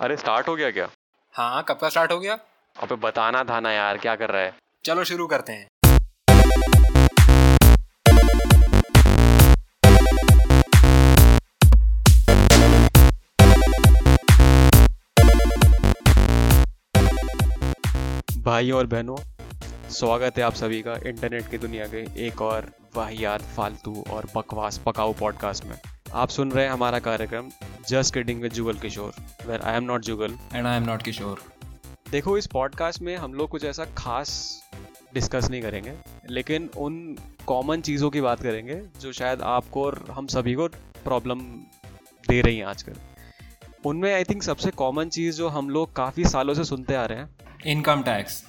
अरे स्टार्ट हो गया क्या? हाँ, कब का स्टार्ट हो गया? अबे बताना था ना यार, क्या कर रहा है? चलो शुरू करते हैं। भाइयों और बहनों, स्वागत है आप सभी का इंटरनेट की दुनिया के एक और वाहियात, फालतू और बकवास पकाऊ पॉडकास्ट में। आप सुन रहे हैं हमारा कार्यक्रम just kidding with Jugal Kishore, where I am not Jugal and I am not Kishore. देखो, इस पॉडकास्ट में हम लोग कुछ ऐसा खास डिस्कस नहीं करेंगे, लेकिन उन कॉमन चीज़ों की बात करेंगे जो शायद आपको और हम सभी को प्रॉब्लम दे रही हैं आजकल। उनमें आई थिंक सबसे कॉमन चीज़ जो हम लोग काफ़ी सालों से सुनते आ रहे हैं, इनकम टैक्स।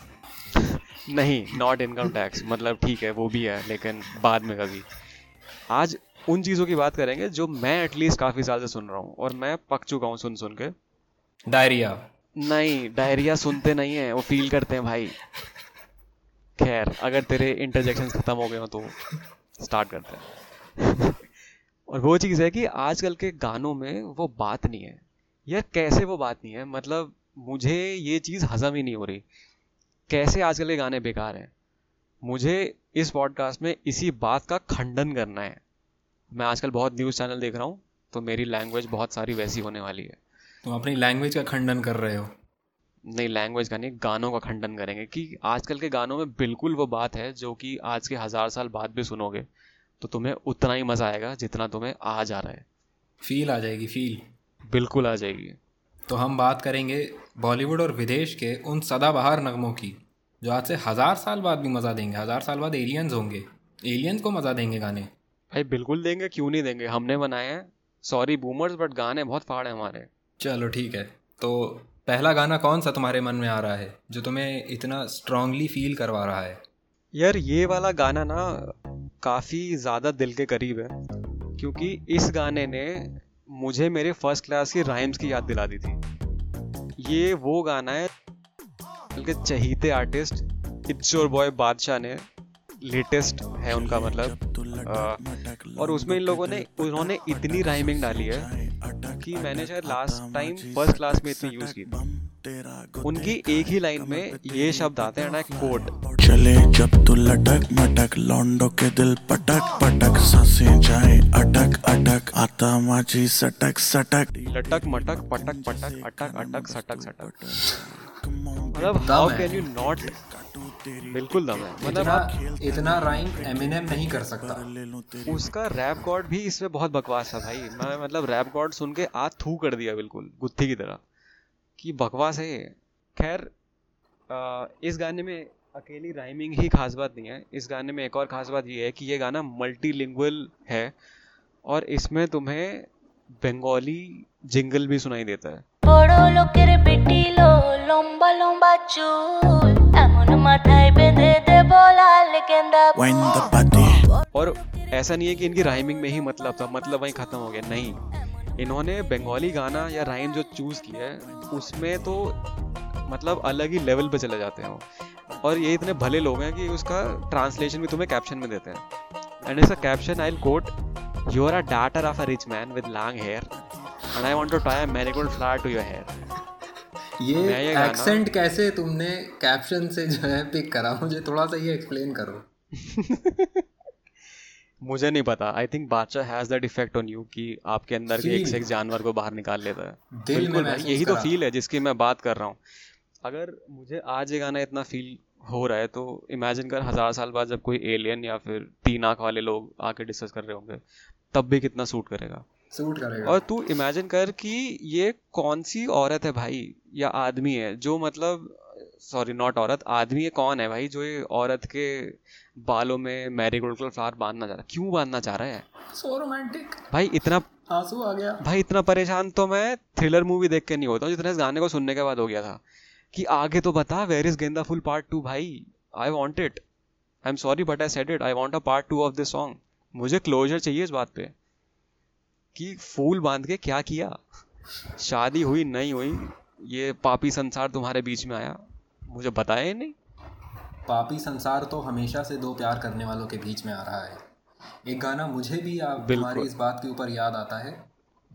नहीं, नॉट इनकम टैक्स, मतलब ठीक है वो भी है लेकिन बाद में कभी। आज उन चीज़ों की बात करेंगे जो मैं एटलीस्ट काफ़ी साल से सुन रहा हूँ और मैं पक चुका हूँ सुन सुन के। डायरिया। नहीं, डायरिया सुनते नहीं है, वो फील करते हैं भाई। खैर, अगर तेरे इंटरजेक्शंस खत्म हो गए हो तो स्टार्ट करते हैं। और वो चीज़ है कि आजकल के गानों में वो बात नहीं है यार। कैसे वो बात नहीं है? मतलब मुझे ये चीज़ हजम ही नहीं हो रही। कैसे आजकल के गाने बेकार हैं? मुझे इस पॉडकास्ट में इसी बात का खंडन करना है। मैं आजकल बहुत न्यूज़ चैनल देख रहा हूँ तो मेरी लैंग्वेज बहुत सारी वैसी होने वाली है। तुम अपनी लैंग्वेज का खंडन कर रहे हो? नहीं, लैंग्वेज का नहीं, गानों का खंडन करेंगे कि आजकल के गानों में बिल्कुल वो बात है जो कि आज के 1000 साल बाद भी सुनोगे तो तुम्हें उतना ही मज़ा आएगा जितना तुम्हें आज आ रहा है। फील आ जाएगी, फील बिल्कुल आ जाएगी। तो हम बात करेंगे बॉलीवुड और विदेश के उन सदाबहार नगमों की जो आज से 1000 साल बाद भी मज़ा देंगे। 1000 साल बाद एलियंस होंगे, एलियंस को मज़ा देंगे गाने। भाई बिल्कुल देंगे, क्यों नहीं देंगे, हमने बनाए हैं। सॉरी बूमर्स, बट गाने बहुत फाड़ हैं हमारे। चलो ठीक है, तो पहला गाना कौन सा तुम्हारे मन में आ रहा है जो तुम्हें इतना स्ट्रांगली फील करवा रहा है? यार ये वाला गाना ना काफ़ी ज़्यादा दिल के करीब है, क्योंकि इस गाने ने मुझे मेरे फर्स्ट क्लास की राइम्स की याद दिला दी थी। ये वो गाना है बल्कि चहीते artist it's your boy Badshah ने, लेटेस्ट है उनका मतलब, और उसमें इन लोगों ने उन्होंने इतनी राइमिंग डाली है कि मैंने शायद लास्ट टाइम फर्स्ट क्लास में इतनी यूज़ की थी। उनकी एक ही लाइन में ये शब्द आते हैं ना, कोट चले जब तू लटक मटक, लौंडो के दिल पटक पटक, सांसें जाए अटक अटक, आता माझी सटक सटक, लटक मटक पटक पटक, अटक अटक सटक सटक। मतलब हाउ कैन यू नॉट? बिल्कुल दम है। मतलब इतना राइम एमिनेम नहीं कर सकता। उसका रैप गॉड भी इसमें बहुत बकवास है भाई। मैं मतलब रैप गॉड सुन के आज थू कर दिया, बिल्कुल गुत्थी की तरह, कि बकवास है। खैर, इस गाने में अकेली राइमिंग ही खास बात नहीं है। इस गाने में एक और खास बात ये है कि ये गाना मल्टीलिंगुअल है और इसमें तुम्हें बंगाली जिंगल भी सुनाई देता है। और ऐसा नहीं है कि इनकी राइमिंग में ही मतलब था, मतलब वहीं खत्म हो गया। नहीं, इन्होंने बंगाली गाना या राइम जो चूज किया है उसमें तो मतलब अलग ही लेवल पे चले जाते हैं। और ये इतने भले लोग हैं कि उसका ट्रांसलेशन भी तुम्हें कैप्शन में देते हैं। एंड इसका caption I will quote, you are a daughter of a rich man with long hair and I want to tie a marigold flower to your hair. ये एक्सेंट कैसे तुमने कैप्शन से जो है पिक करा, मुझे थोड़ा सा ये एक्सप्लेन करो। मुझे नहीं पता। I think Badshah has that effect on you कि आपके अंदर के एक से एक जानवर को बाहर निकाल लेता है। बिल्कुल, यही तो फील है जिसकी मैं बात कर रहा हूँ। अगर मुझे आज ये गाना इतना फील हो रहा है तो इमेजिन कर 1000 साल बाद जब कोई एलियन या फिर 3 आँख वाले लोग आके डिस्कस कर रहे होंगे तब भी कितना सूट करेगा। और तू इमेजिन कर कि ये कौन सी औरत है भाई या आदमी है जो मतलब, सॉरी नॉट औरत, आदमी है, कौन है भाई जो ये औरत के बालों में मैरीगोल्ड का फ्लावर बांधना चाह रहा है? क्यों बांधना चाह रहा है? सो रोमांटिक भाई, इतना आंसू आ गया भाई। इतना परेशान तो मैं थ्रिलर मूवी देख के नहीं होता हूँ जितना इस गाने को सुनने के बाद हो गया था कि आगे तो बता, वेयर इज गेंदा फुल पार्ट 2 भाई। I want it, I am sorry but I said it, I want a part 2 of this song. मुझे क्लोजर चाहिए इस बात पे कि फूल बांध के क्या किया, शादी हुई नहीं हुई, ये पापी संसार तुम्हारे बीच में आया, मुझे बताया ही नहीं। पापी संसार तो हमेशा से दो प्यार करने वालों के बीच में आ रहा है। एक गाना मुझे भी हमारी इस बात के ऊपर याद आता है,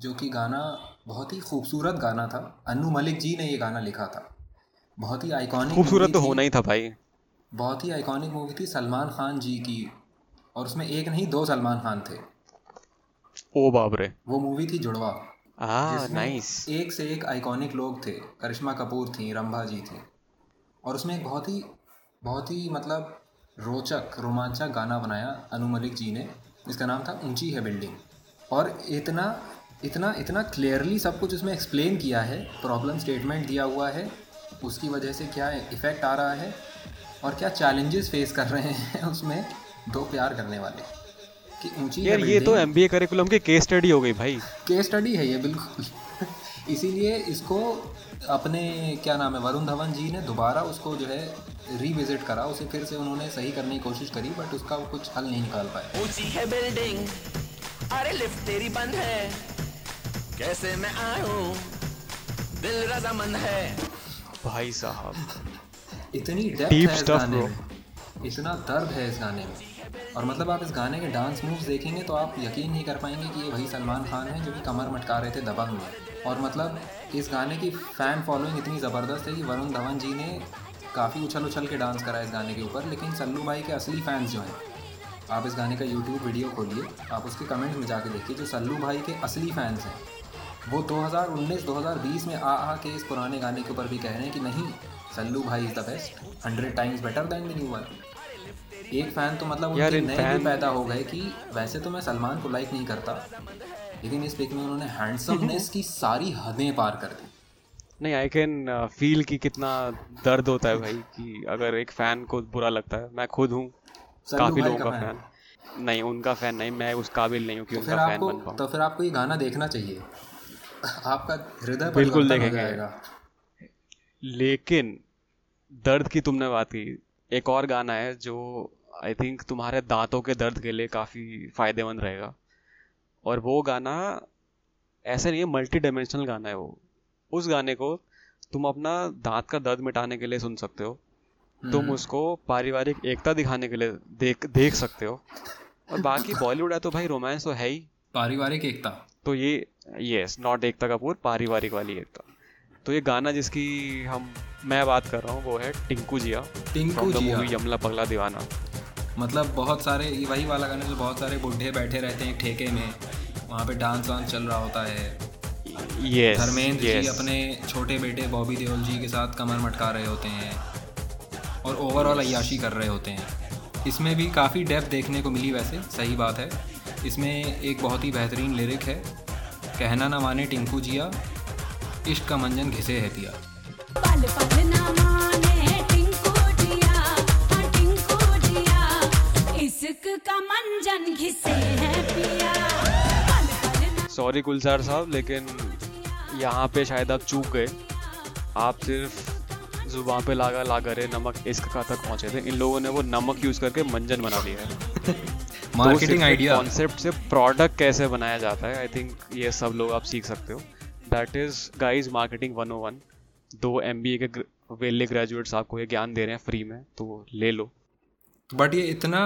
जो कि गाना बहुत ही खूबसूरत गाना था। अनु मलिक जी ने ये गाना लिखा था। बहुत ही आइकॉनिक, खूबसूरत तो होना ही था भाई। बहुत ही आइकॉनिक मूवी थी सलमान खान जी की, और उसमें एक नहीं दो सलमान खान थे। ओ बाप रे। वो मूवी थी जुड़वा। नाइस। एक से एक आइकॉनिक लोग थे, करिश्मा कपूर थी, रंभा जी थी, और उसमें एक बहुत ही मतलब रोचक रोमांचक गाना बनाया अनु मलिक जी ने। इसका नाम था ऊंची है बिल्डिंग। और इतना इतना इतना क्लियरली सब कुछ उसमें एक्सप्लेन किया है, प्रॉब्लम स्टेटमेंट दिया हुआ है, उसकी वजह से क्या इफ़ेक्ट आ रहा है और क्या चैलेंजेस फेस कर रहे हैं उसमें दो प्यार करने वाले कि ऊंची यार ये तो MBA करिकुलम की केस स्टडी हो गई भाई। केस स्टडी है ये बिल्कुल। इसीलिए इसको अपने क्या नाम है वरुण धवन जी ने दोबारा उसको जो है रीविजिट करा, उसे फिर से उन्होंने सही करने की कोशिश करी, बट उसका वो कुछ हल नहीं निकाल पाए। ऊंची है बिल्डिंग, अरे लिफ्ट तेरी बंद है, कैसे मैं आऊं, दिल रजामंद है। भाई साहब इतनी डीप स्टफ ब्रो, इतना दर्द है इस गाने में। और मतलब आप इस गाने के डांस मूव्स देखेंगे तो आप यकीन नहीं कर पाएंगे कि ये वही सलमान खान है जो कि कमर मटका रहे थे दबंग में। और मतलब इस गाने की फ़ैन फॉलोइंग इतनी ज़बरदस्त है कि वरुण धवन जी ने काफ़ी उछल उछल के डांस करा इस गाने के ऊपर। लेकिन सल्लू भाई के असली फ़ैन्स जो हैं, आप इस गाने का यूट्यूब वीडियो खोलिए, आप उसके कमेंट्स में जाके देखिए, जो सल्लू भाई के असली फ़ैन्स हैं वो 2019-2020 में आ के इस पुराने गाने के ऊपर भी कह रहे हैं कि नहीं, सल्लू भाई is the best, 100 times better than the new one. एक फ़ैन तो मतलब उनके नए भी पैदा हो गए कि वैसे तो मैं सलमान को लाइक नहीं करता, लेकिन इस पिक में उन्होंने हैंडसमनेस की सारी हदें पार कर दी। नहीं, आई कैन फील कि कितना दर्द होता है भाई कि अगर एक फ़ैन को बुरा लगता है। मैं खुद हूँ काफ़ी लोगों का फ़ैन, नहीं उनका फ़ैन नहीं, मैं उस काबिल नहीं हूँ कि उनका फ़ैन बन पाऊँ। तो फिर आपको ये गाना देखना चाहिए, आपका हृदय बिल्कुल देखेगा। लेकिन दर्द की तुमने बात की, एक और गाना है जो आई थिंक तुम्हारे दांतों के दर्द के लिए काफ़ी फ़ायदेमंद रहेगा। और वो गाना ऐसा नहीं है, मल्टी डायमेंशनल गाना है वो। उस गाने को तुम अपना दांत का दर्द मिटाने के लिए सुन सकते हो, तुम उसको पारिवारिक एकता दिखाने के लिए देख सकते हो, और बाकी बॉलीवुड है तो भाई रोमांस तो है ही। पारिवारिक एकता तो ये येस नॉट एकता कपूर, पारिवारिक वाली एकता। तो ये गाना जिसकी मैं बात कर रहा हूँ वो है टिंकू जिया मूवी यमला पगला दीवाना। मतलब बहुत सारे वही वाला गाना जो बहुत सारे बूढ़े बैठे रहते हैं ठेके में, वहाँ पे डांस वांस चल रहा होता है। धर्मेंद्र जी अपने छोटे बेटे बॉबी देओल जी के साथ कमर मटका रहे होते हैं और ओवरऑल अय्याशी कर रहे होते हैं। इसमें भी काफ़ी डेप्थ देखने को मिली, वैसे सही बात है। इसमें एक बहुत ही बेहतरीन लिरिक है, कहना ना माने टिंकू जिया, इश्क का मंजन घिसे है पिया। सॉरी गुलजार साहब, लेकिन यहाँ पे शायद आप चूक गए। आप सिर्फ जुबान पे लागा रे नमक इश्क का तक पहुँचे थे। इन लोगों ने वो नमक यूज़ करके मंजन बना लिया है। मार्केटिंग आइडिया, कॉन्सेप्ट से प्रोडक्ट कैसे बनाया जाता है, आई थिंक ये सब लोग आप सीख सकते हो। That is guys marketing 101। दो MBA के वेले ग्रेजुएट्स आपको ये ज्ञान दे रहे हैं फ्री में, तो ले लो। बट ये इतना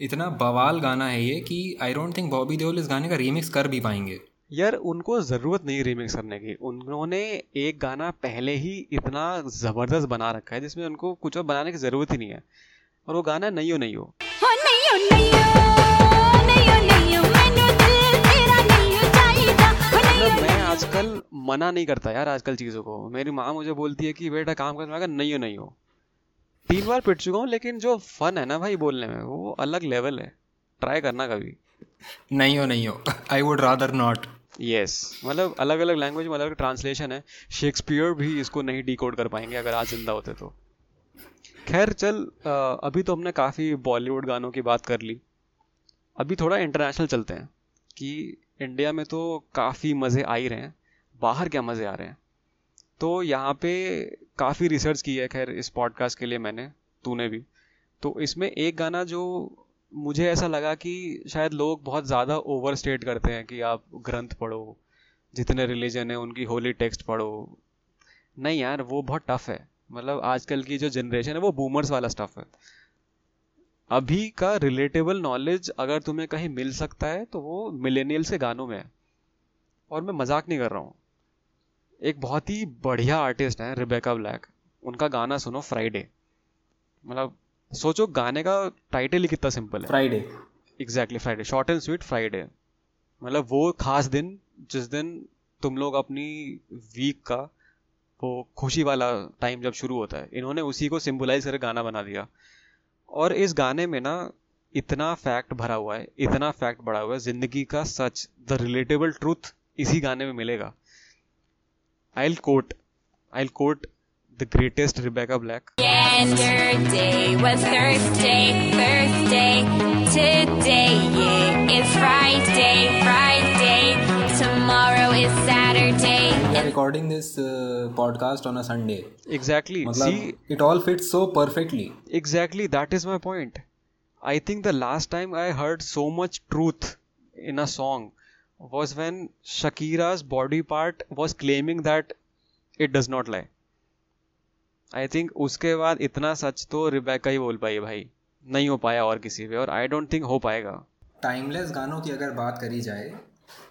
इतना बवाल गाना है ये कि I don't think Bobby Deol इस गाने का रीमिक्स कर भी पाएंगे। यार उनको ज़रूरत नहीं रीमिक्स करने की, उन्होंने एक गाना पहले ही इतना ज़बरदस्त बना रखा है जिसमें उनको कुछ और बनाने की ज़रूरत ही नहीं है। और वो गाना नहीं हो मैं आजकल मना नहीं करता यार आजकल चीज़ों को। मेरी माँ मुझे बोलती है कि बेटा काम करना होगा, नहीं हो 3 बार पिट चुका हूँ। लेकिन जो फन है ना भाई बोलने में, वो अलग लेवल है। ट्राई करना कभी, नहीं हो I would rather not. Yes, मतलब अलग अलग लैंग्वेज में अलग ट्रांसलेशन है। शेक्सपियर भी इसको नहीं डिकोड कर पाएंगे अगर आज जिंदा होते तो। खैर चल, अभी तो हमने काफ़ी बॉलीवुड गानों की बात कर ली, अभी थोड़ा इंटरनेशनल चलते हैं कि इंडिया में तो काफ़ी मज़े आ ही रहे हैं, बाहर क्या मज़े आ रहे हैं। तो यहाँ पे काफ़ी रिसर्च की है, खैर इस पॉडकास्ट के लिए मैंने, तूने भी। तो इसमें एक गाना जो मुझे ऐसा लगा कि शायद लोग बहुत ज़्यादा ओवर स्टेट करते हैं कि आप ग्रंथ पढ़ो, जितने रिलीजन है उनकी होली टेक्स्ट पढ़ो। नहीं यार, वो बहुत टफ है। मतलब आजकल की जो जनरेशन है वो बूमर्स वाला स्टफ है। अभी का रिलेटेबल नॉलेज अगर तुम्हें कहीं मिल सकता है तो वो मिलेनियल से गानों में है। और मैं मजाक नहीं कर रहा हूँ, एक बहुत ही बढ़िया आर्टिस्ट हैं रिबेका ब्लैक, उनका गाना सुनो फ्राइडे। मतलब सोचो गाने का टाइटल ही कितना सिंपल है, Friday. Exactly, Friday, short and sweet Friday. मतलब वो खास दिन जिस दिन तुम लोग अपनी वीक का वो खुशी वाला टाइम जब शुरू होता है, इन्होंने उसी को सिंबलाइज करके गाना बना दिया। और इस गाने में ना इतना फैक्ट भरा हुआ है, इतना फैक्ट भरा हुआ है, जिंदगी का सच, द रिलेटेबल ट्रूथ इसी गाने में मिलेगा। I'll quote the greatest Rebecca Black. Yesterday was Thursday. Today is Friday. Tomorrow is Saturday. We are recording this podcast on a Sunday. Exactly. See, it all fits so perfectly. Exactly. That is my point. I think the last time I heard so much truth in a song was when Shakira's body part was claiming that it does not lie. I think उसके बाद इतना सच तो Rebecca ही बोल पाई भाई, नहीं हो पाया और किसी पे, और I don't think हो पाएगा। टाइमलेस गानों की अगर बात करी जाए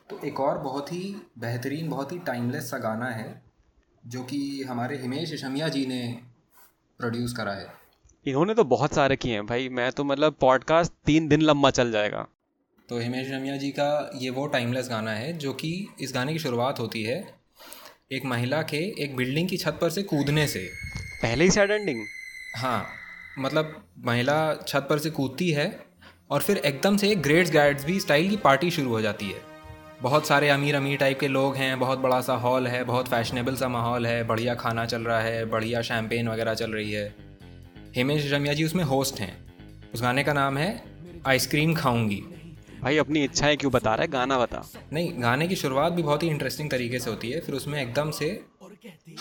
तो एक और बहुत ही बेहतरीन, बहुत ही टाइमलेस सा गाना है जो कि हमारे हिमेश रेशमिया जी ने प्रोड्यूस करा है। इन्होंने तो बहुत सारे किए हैं भाई, मैं तो मतलब पॉडकास्ट 3 दिन लंबा चल जाएगा। तो हिमेश रेशमिया जी का ये वो टाइमलेस गाना है जो कि इस गाने की शुरुआत होती है एक महिला के एक बिल्डिंग की छत पर से कूदने से। पहले ही सैड एंडिंग। हाँ, मतलब महिला छत पर से कूदती है और फिर एकदम से एक ग्रेट्स गैट्सबी स्टाइल की पार्टी शुरू हो जाती है। बहुत सारे अमीर टाइप के लोग हैं, बहुत बड़ा सा हॉल है, बहुत फैशनेबल सा माहौल है, बढ़िया खाना चल रहा है, बढ़िया शैम्पेन वगैरह चल रही है। हिमेश रेशमिया जी उसमें होस्ट हैं। उस गाने का नाम है आइसक्रीम खाऊंगी। भाई अपनी इच्छाएं क्यों बता रहा है, गाना बता। नहीं, गाने की शुरुआत भी बहुत ही इंटरेस्टिंग तरीके से होती है। फिर उसमें एकदम से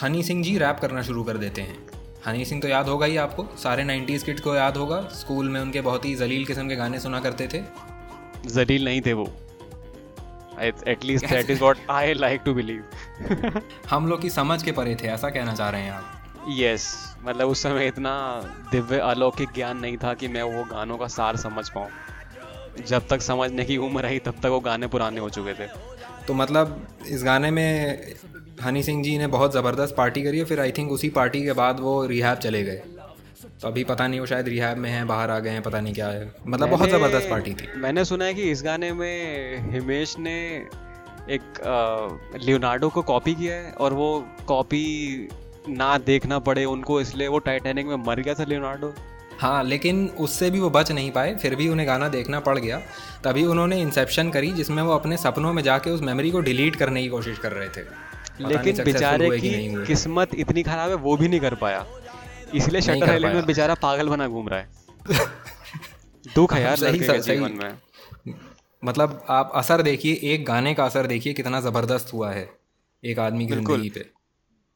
हनी सिंह जी रैप करना शुरू कर देते हैं। हनी सिंह तो याद होगा ही आपको, सारे 90s किड्स को याद होगा, स्कूल में उनके बहुत ही जलील किस्म के गाने सुना करते थे। जलील नहीं थे वो, at least that is what I like to believe. हम लोग की समझ के परे थे, ऐसा कहना चाह रहे हैं आप। यस, मतलब उस समय इतना दिव्य अलौकिक ज्ञान नहीं था कि मैं वो गानों का सार समझ पाऊँ। जब तक समझने की उम्र आई तब तक वो गाने पुराने हो चुके थे। तो मतलब इस गाने में हनी सिंह जी ने बहुत ज़बरदस्त पार्टी करी है। फिर आई थिंक उसी पार्टी के बाद वो रिहैब चले गए, तो अभी पता नहीं वो शायद रिहैब में हैं, बाहर आ गए हैं, पता नहीं क्या है। मतलब बहुत ज़बरदस्त पार्टी थी। मैंने सुना है कि इस गाने में हिमेश ने एक लियोनार्डो को कॉपी किया है, और वो कॉपी ना देखना पड़े उनको इसलिए वो टाइटैनिक में मर गया था लियोनार्डो। हाँ, लेकिन उससे भी वो बच नहीं पाए, फिर भी उन्हें गाना देखना पड़ गया। तभी उन्होंने इंसेप्शन करी जिसमें वो अपने सपनों में जाके उस मेमोरी को डिलीट करने की कोशिश कर रहे थे, लेकिन बेचारे की किस्मत इतनी खराब है वो भी नहीं कर पाया, इसलिए शटर आइलैंड में बेचारा पागल बना घूम रहा है। दुख है यार लड़के के जीवन में। मतलब आप असर देखिए, एक गाने का असर देखिए कितना ज़बरदस्त हुआ है एक आदमी की ज़िंदगी पे।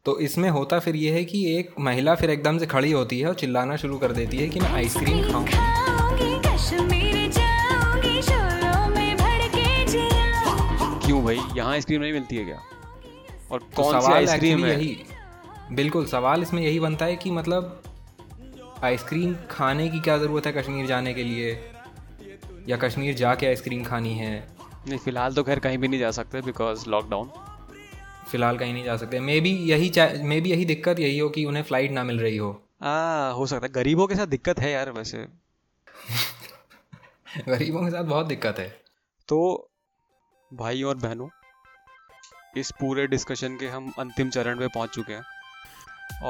तो इसमें होता फिर ये है कि एक महिला फिर एकदम से खड़ी होती है और चिल्लाना शुरू कर देती है कि मैं आइसक्रीम खाऊं। क्यों भाई, यहाँ आइसक्रीम नहीं मिलती है क्या, और कौन सी आइसक्रीम है? यही बिल्कुल सवाल इसमें यही बनता है कि मतलब आइसक्रीम खाने की क्या ज़रूरत है कश्मीर जाने के लिए, या कश्मीर जाके आइसक्रीम खानी है? नहीं, फिलहाल तो खैर कहीं भी नहीं जा सकते बिकॉज लॉकडाउन। फिलहाल कहीं नहीं जा सकते। मे बी यही दिक्कत यही हो कि उन्हें फ्लाइट ना मिल रही हो। हो सकता है। गरीबों के साथ दिक्कत है यार वैसे। गरीबों के साथ बहुत दिक्कत है। तो भाई और बहनों, इस पूरे डिस्कशन के हम अंतिम चरण पे पहुंच चुके हैं,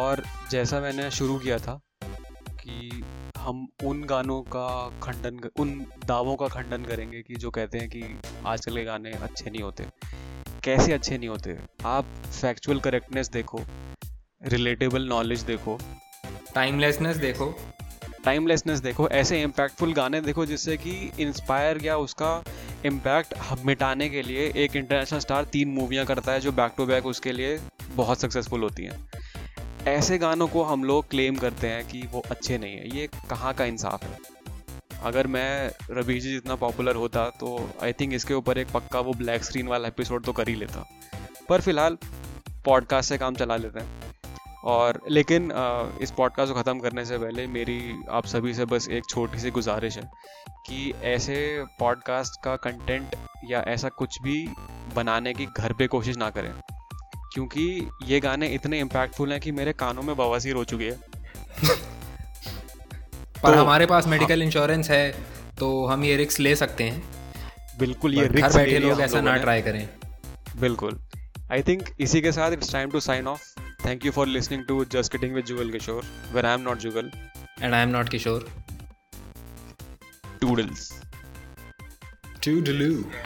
और जैसा मैंने शुरू किया था कि हम उन गानों का खंडन, उन दावों का खंडन करेंगे कि जो कहते हैं कि आजकल के गाने अच्छे नहीं होते। कैसे अच्छे नहीं होते? आप फैक्चुअल करेक्टनेस देखो, रिलेटेबल नॉलेज देखो, टाइमलेसनेस देखो, ऐसे इम्पैक्टफुल गाने देखो जिससे कि इंस्पायर या उसका इम्पैक्ट मिटाने के लिए एक इंटरनेशनल स्टार 3 मूवियाँ करता है जो बैक टू बैक उसके लिए बहुत सक्सेसफुल होती हैं। ऐसे गानों को हम लोग क्लेम करते हैं कि वो अच्छे नहीं है। ये कहाँ का इंसाफ है? अगर मैं रवीश जी जितना पॉपुलर होता तो आई थिंक इसके ऊपर एक पक्का वो ब्लैक स्क्रीन वाला एपिसोड तो कर ही लेता, पर फिलहाल पॉडकास्ट से काम चला लेते हैं। और लेकिन इस पॉडकास्ट को ख़त्म करने से पहले मेरी आप सभी से बस एक छोटी सी गुजारिश है कि ऐसे पॉडकास्ट का कंटेंट या ऐसा कुछ भी बनाने की घर पे कोशिश ना करें, क्योंकि ये गाने इतने इम्पैक्टफुल हैं कि मेरे कानों में बवासीर हो चुकी है। पर तो, हमारे पास मेडिकल इंश्योरेंस है तो हम ये रिस्क ले सकते हैं। बिल्कुल, ये रिस्क बैठे लोग ऐसा ना ट्राई करें। बिल्कुल। आई थिंक इसी के साथ it's time to sign off. Thank you for listening to Just Kidding with Jugal Kishore, where I am not Jugal. And I am not Kishore. Toodles. Toodaloo.